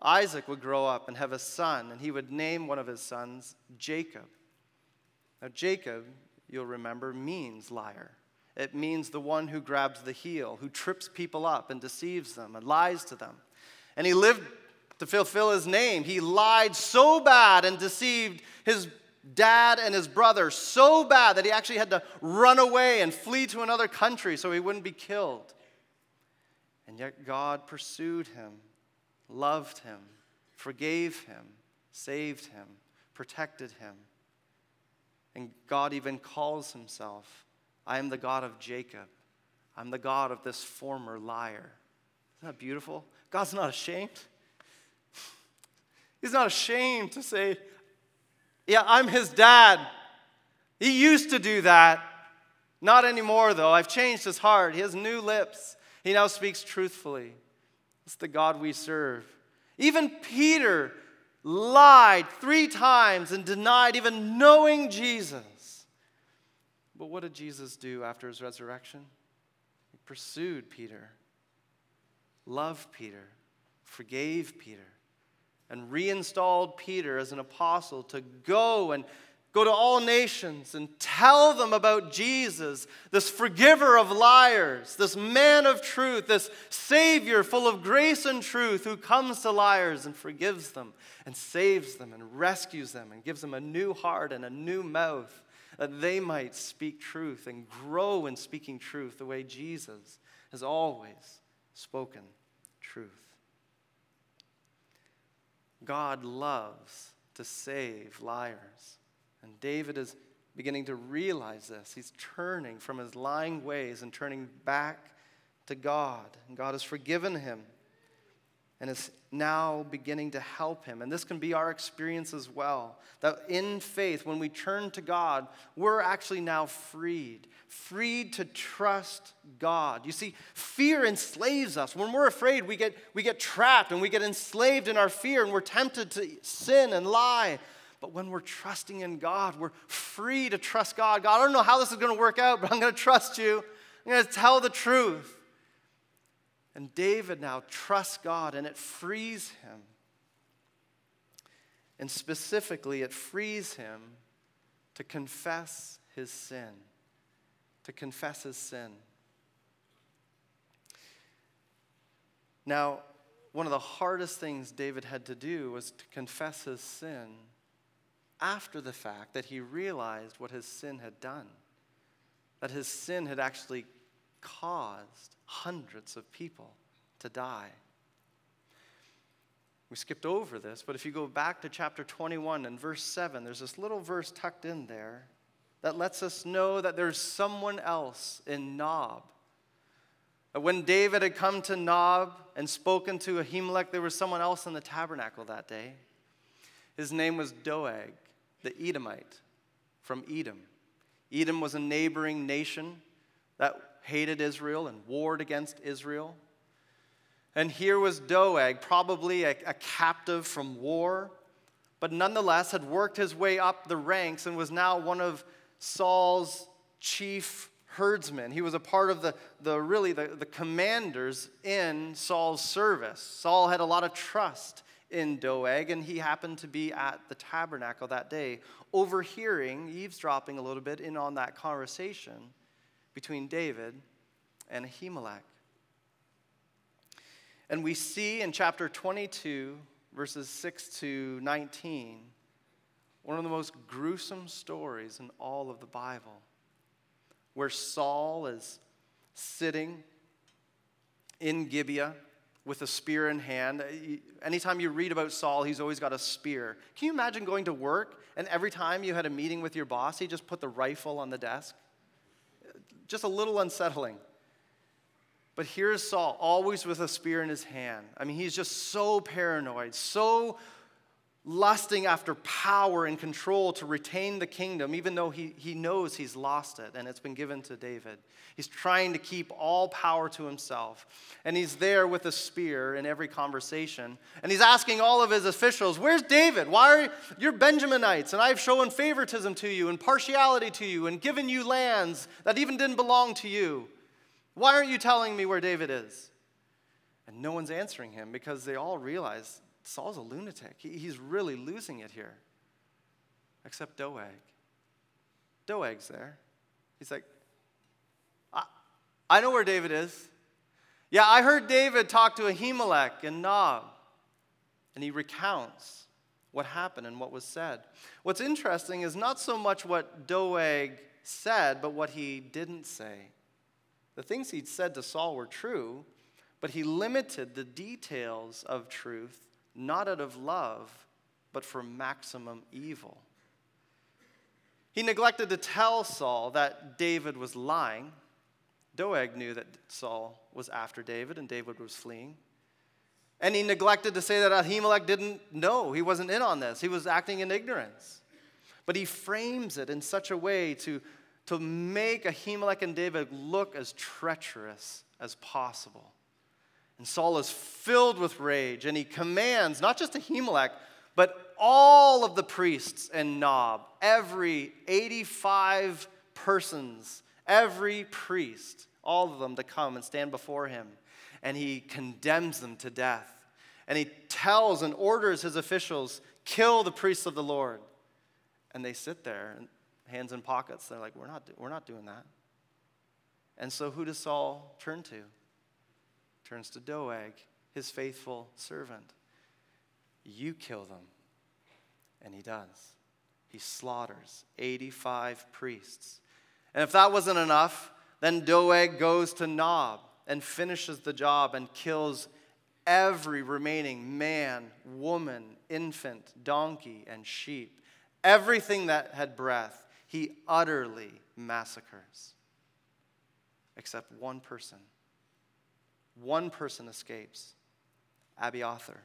Isaac would grow up and have a son, and he would name one of his sons Jacob. Now Jacob, you'll remember, means liar. It means the one who grabs the heel, who trips people up and deceives them and lies to them. And he lived to fulfill his name. He lied so bad and deceived his dad and his brother so bad that he actually had to run away and flee to another country so he wouldn't be killed. And yet God pursued him, loved him, forgave him, saved him, protected him. And God even calls himself, "I am the God of Jacob. I'm the God of this former liar." Isn't that beautiful? God's not ashamed. He's not ashamed to say, "Yeah, I'm his dad. He used to do that. Not anymore, though. I've changed his heart. He has new lips. He now speaks truthfully." It's the God we serve. Even Peter lied 3 times and denied even knowing Jesus. But what did Jesus do after his resurrection? He pursued Peter, loved Peter, forgave Peter, and reinstalled Peter as an apostle to go to all nations and tell them about Jesus, this forgiver of liars, this man of truth, this Savior full of grace and truth who comes to liars and forgives them and saves them and rescues them and gives them a new heart and a new mouth that they might speak truth and grow in speaking truth the way Jesus has always spoken truth. God loves to save liars. And David is beginning to realize this. He's turning from his lying ways and turning back to God. And God has forgiven him and is now beginning to help him. And this can be our experience as well. That in faith, when we turn to God, we're actually now freed to trust God. You see, fear enslaves us. When we're afraid, we get trapped and we get enslaved in our fear and we're tempted to sin and lie. But when we're trusting in God, we're free to trust God. God, I don't know how this is going to work out, but I'm going to trust you. I'm going to tell the truth. And David now trusts God, and it frees him. And specifically, it frees him to confess his sin. Now, one of the hardest things David had to do was to confess his sin after the fact that he realized what his sin had done, that his sin had actually caused hundreds of people to die. We skipped over this, but if you go back to chapter 21 and verse 7, there's this little verse tucked in there that lets us know that there's someone else in Nob. When David had come to Nob and spoken to Ahimelech, there was someone else in the tabernacle that day. His name was Doeg, the Edomite from Edom. Edom was a neighboring nation that hated Israel and warred against Israel. And here was Doeg, probably a captive from war, but nonetheless had worked his way up the ranks and was now one of Saul's chief herdsmen. He was a part of the commanders in Saul's service. Saul had a lot of trust in Doeg, and he happened to be at the tabernacle that day, eavesdropping a little bit in on that conversation between David and Ahimelech. And we see in chapter 22, verses 6 to 19, one of the most gruesome stories in all of the Bible, where Saul is sitting in Gibeah with a spear in hand. Anytime you read about Saul, he's always got a spear. Can you imagine going to work and every time you had a meeting with your boss, he just put the rifle on the desk? Just a little unsettling. But here's Saul, always with a spear in his hand. I mean, he's just so paranoid, so lusting after power and control to retain the kingdom, even though he knows he's lost it and it's been given to David. He's trying to keep all power to himself. And he's there with a spear in every conversation. And he's asking all of his officials, where's David? Why are you Benjaminites? And I've shown favoritism to you and partiality to you and given you lands that even didn't belong to you. Why aren't you telling me where David is? And no one's answering him because they all realize Saul's a lunatic. He's really losing it here. Except Doeg. Doeg's there. He's like, I know where David is. Yeah, I heard David talk to Ahimelech and Nob. And he recounts what happened and what was said. What's interesting is not so much what Doeg said, but what he didn't say. The things he'd said to Saul were true, but he limited the details of truth, not out of love, but for maximum evil. He neglected to tell Saul that David was lying. Doeg knew that Saul was after David and David was fleeing. And he neglected to say that Ahimelech didn't know. He wasn't in on this. He was acting in ignorance. But he frames it in such a way to make Ahimelech and David look as treacherous as possible. And Saul is filled with rage, and he commands not just Ahimelech, but all of the priests in Nob, every 85 persons, every priest, all of them to come and stand before him. And he condemns them to death. And he tells and orders his officials, kill the priests of the Lord. And they sit there, hands in pockets. They're like, we're not doing that. And so who does Saul turn to? Turns to Doeg, his faithful servant. You kill them. And he does. He slaughters 85 priests. And if that wasn't enough, then Doeg goes to Nob and finishes the job and kills every remaining man, woman, infant, donkey, and sheep. Everything that had breath, he utterly massacres. Except one person. One person escapes. Abiathar.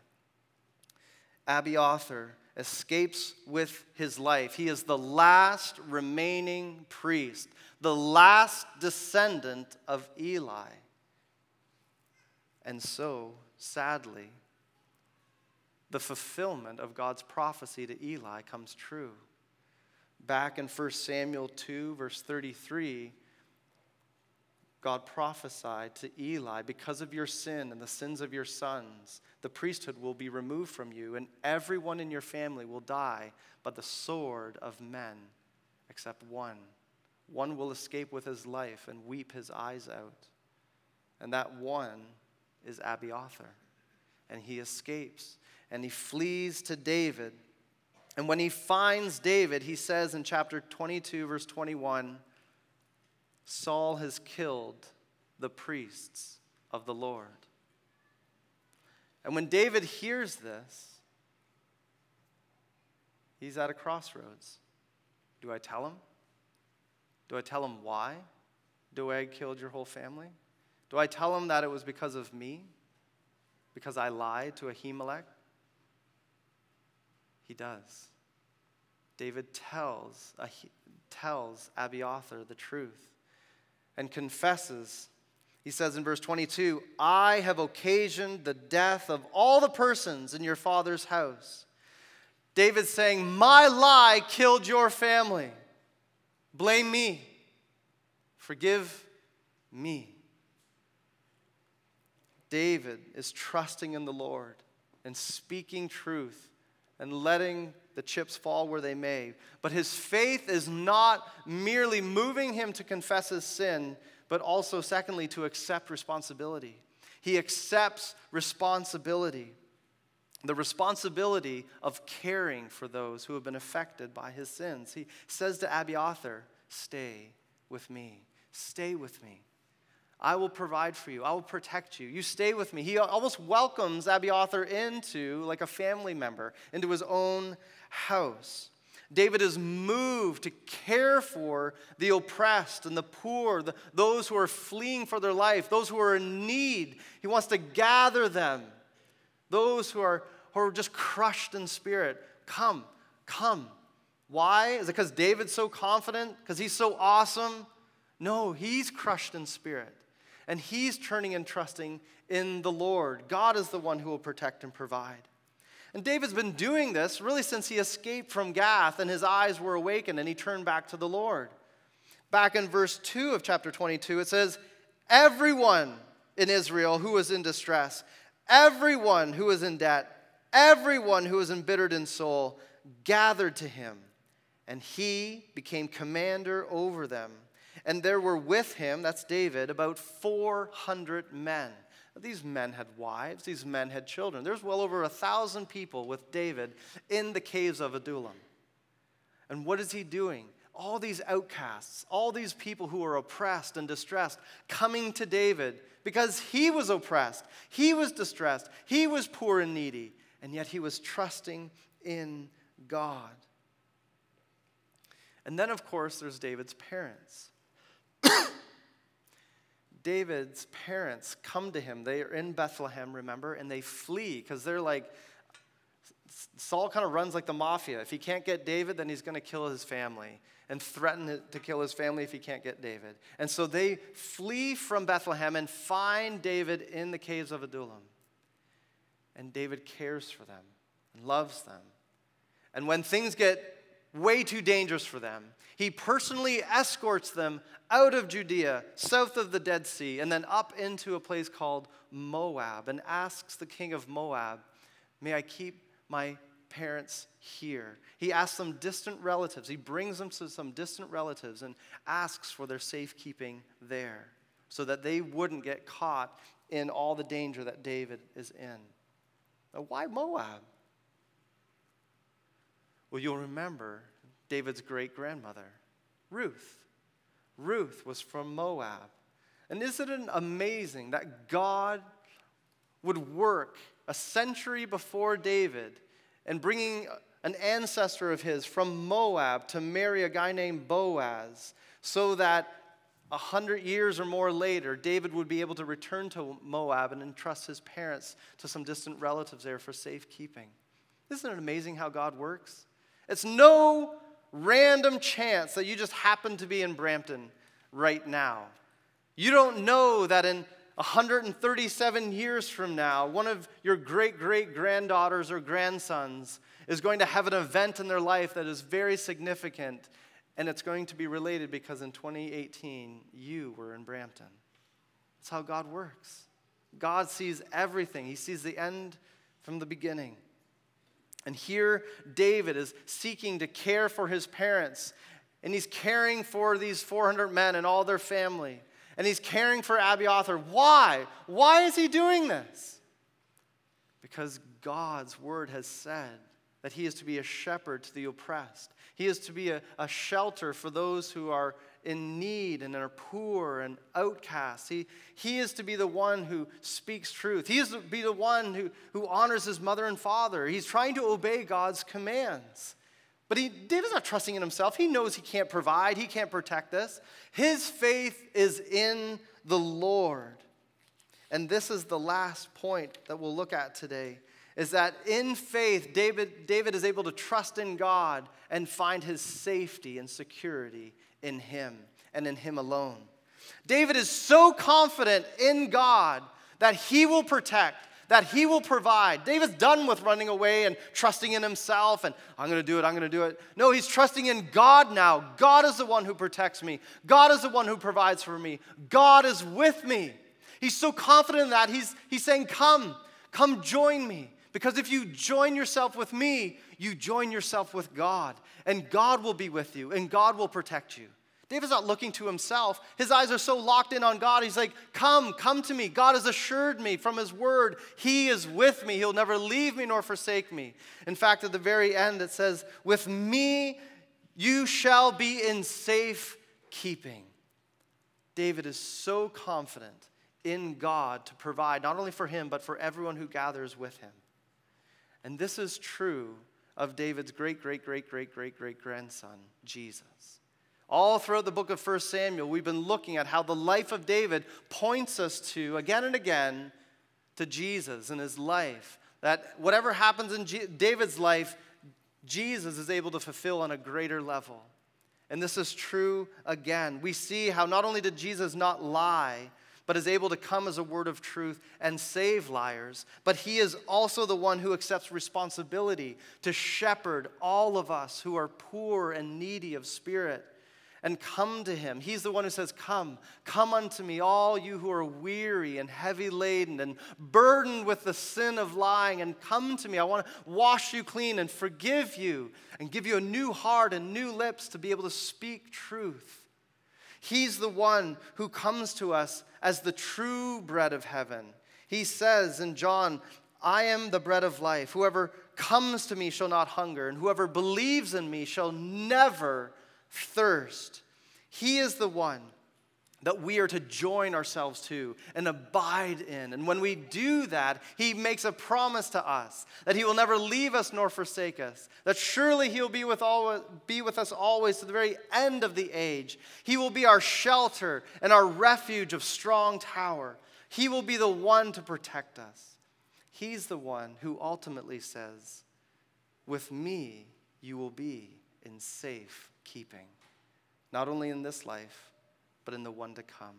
Abiathar escapes with his life. He is the last remaining priest, the last descendant of Eli. And so, sadly, the fulfillment of God's prophecy to Eli comes true. Back in 1 Samuel 2, verse 33, God prophesied to Eli, because of your sin and the sins of your sons, the priesthood will be removed from you, and everyone in your family will die by the sword of men, except one. One will escape with his life and weep his eyes out. And that one is Abiathar. And he escapes, and he flees to David. And when he finds David, he says in chapter 22, verse 21, Saul has killed the priests of the Lord. And when David hears this, he's at a crossroads. Do I tell him? Do I tell him why Doeg killed your whole family? Do I tell him that it was because of me? Because I lied to Ahimelech? He does. David tells Abiathar the truth. And confesses, he says in verse 22, I have occasioned the death of all the persons in your father's house. David's saying, my lie killed your family. Blame me. Forgive me. David is trusting in the Lord and speaking truth and letting the chips fall where they may. But his faith is not merely moving him to confess his sin, but also, secondly, to accept responsibility. He accepts responsibility, the responsibility of caring for those who have been affected by his sins. He says to Abiathar, stay with me. Stay with me. I will provide for you. I will protect you. You stay with me. He almost welcomes Abiathar into, like a family member, into his own house. David is moved to care for the oppressed and the poor, those who are fleeing for their life, those who are in need. He wants to gather them, those who are just crushed in spirit. Come, come. Why? Is it because David's so confident? Because he's so awesome? No, he's crushed in spirit. And he's turning and trusting in the Lord. God is the one who will protect and provide. And David's been doing this really since he escaped from Gath and his eyes were awakened and he turned back to the Lord. Back in verse 2 of chapter 22, it says, everyone in Israel who is in distress, everyone who is in debt, everyone who is embittered in soul, gathered to him. And he became commander over them. And there were with him, that's David, about 400 men. These men had wives. These men had children. There's well over 1,000 people with David in the caves of Adullam. And what is he doing? All these outcasts, all these people who are oppressed and distressed, coming to David because he was oppressed. He was distressed. He was poor and needy. And yet he was trusting in God. And then, of course, there's David's parents. David's parents come to him. They are in Bethlehem, remember, and they flee because they're like, Saul kind of runs like the mafia. If he can't get David, then he's going to kill his family and threaten to kill his family if he can't get David. And so they flee from Bethlehem and find David in the caves of Adullam. And David cares for them and loves them. And when things get way too dangerous for them, he personally escorts them out of Judea, south of the Dead Sea, and then up into a place called Moab, and asks the king of Moab May I keep my parents here. He asks some distant relatives. He brings them to some distant relatives and asks for their safekeeping there so that they wouldn't get caught in all the danger that David is in. Now, why Moab? Well, you'll remember David's great-grandmother, Ruth. Ruth was from Moab. And isn't it amazing that God would work a century before David and bringing an ancestor of his from Moab to marry a guy named Boaz so that 100 years or more later, David would be able to return to Moab and entrust his parents to some distant relatives there for safekeeping. Isn't it amazing how God works? It's no random chance that you just happen to be in Brampton right now. You don't know that in 137 years from now, one of your great-great-granddaughters or grandsons is going to have an event in their life that is very significant, and it's going to be related because in 2018, you were in Brampton. That's how God works. God sees everything. He sees the end from the beginning. And here, David is seeking to care for his parents, and he's caring for these 400 men and all their family. And he's caring for Abiathar. Why? Why is he doing this? Because God's word has said that he is to be a shepherd to the oppressed. He is to be a shelter for those who are in need and are poor and outcasts. He is to be the one who speaks truth. He is to be the one who honors his mother and father. He's trying to obey God's commands. But David's not trusting in himself. He knows he can't provide. He can't protect this. His faith is in the Lord. And this is the last point that we'll look at today, is that in faith, David is able to trust in God and find his safety and security in him and in him alone. David is so confident in God that he will protect, that he will provide. David's done with running away and trusting in himself and I'm going to do it. No, he's trusting in God now. God is the one who protects me. God is the one who provides for me. God is with me. He's so confident in that. He's saying, come join me. Because if you join yourself with me, you join yourself with God. And God will be with you and God will protect you. David's not looking to himself. His eyes are so locked in on God. He's like, come to me. God has assured me from his word. He is with me. He'll never leave me nor forsake me. In fact, at the very end, it says, with me you shall be in safe keeping. David is so confident in God to provide, not only for him, but for everyone who gathers with him. And this is true of David's great-great-great-great-great-great-grandson, Jesus. All throughout the book of 1 Samuel, we've been looking at how the life of David points us to, again and again, to Jesus and his life. That whatever happens in David's life, Jesus is able to fulfill on a greater level. And this is true again. We see how not only did Jesus not lie, but is able to come as a word of truth and save liars, but he is also the one who accepts responsibility to shepherd all of us who are poor and needy of spirit. And come to him. He's the one who says, come unto me, all you who are weary and heavy laden and burdened with the sin of lying, and come to me. I want to wash you clean and forgive you and give you a new heart and new lips to be able to speak truth. He's the one who comes to us as the true bread of heaven. He says in John, I am the bread of life. Whoever comes to me shall not hunger, and whoever believes in me shall never thirst. He is the one that we are to join ourselves to and abide in. And when we do that, he makes a promise to us that he will never leave us nor forsake us, that surely he'll be with us always to the very end of the age. He will be our shelter and our refuge of strong tower. He will be the one to protect us. He's the one who ultimately says, with me you will be in safe keeping, not only in this life, but in the one to come.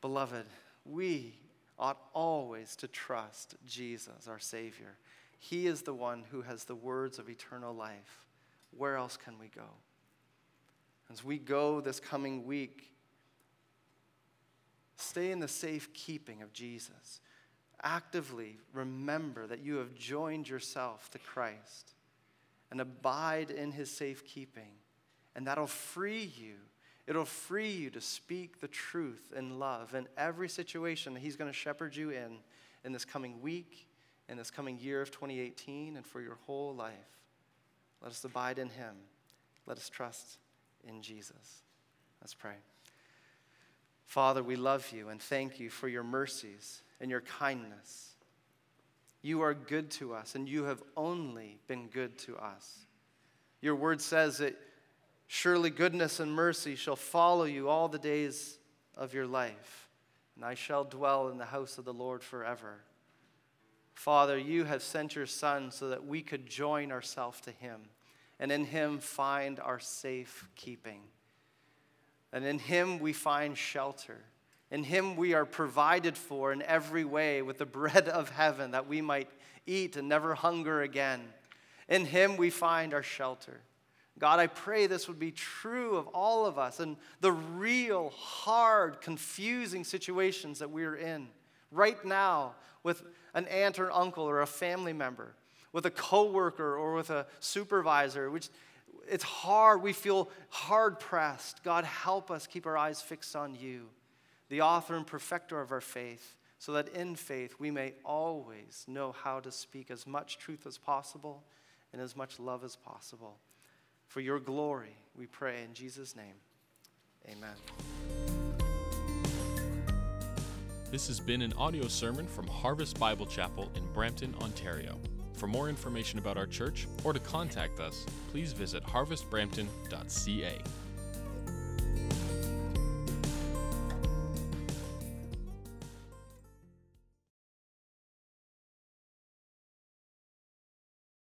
Beloved, we ought always to trust Jesus, our Savior. He is the one who has the words of eternal life. Where else can we go? As we go this coming week, stay in the safe keeping of Jesus. actively remember that you have joined yourself to Christ and abide in his safekeeping. And that'll free you. It'll free you to speak the truth in love in every situation that he's going to shepherd you in this coming week, in this coming year of 2018, and for your whole life. Let us abide in him. Let us trust in Jesus. Let's pray. Father, we love you and thank you for your mercies and your kindness. You are good to us, and you have only been good to us. Your word says that surely goodness and mercy shall follow you all the days of your life, and I shall dwell in the house of the Lord forever. Father, you have sent your Son so that we could join ourselves to him, and in him find our safe keeping. And in him we find shelter. In him we are provided for in every way with the bread of heaven, that we might eat and never hunger again. In him we find our shelter. God, I pray this would be true of all of us in the real, hard, confusing situations that we're in right now with an aunt or uncle or a family member, with a coworker or with a supervisor, which it's hard. We feel hard-pressed. God, help us keep our eyes fixed on you, the author and perfecter of our faith, so that in faith we may always know how to speak as much truth as possible and as much love as possible. For your glory, we pray in Jesus' name. Amen. This has been an audio sermon from Harvest Bible Chapel in Brampton, Ontario. For more information about our church or to contact us, please visit harvestbrampton.ca.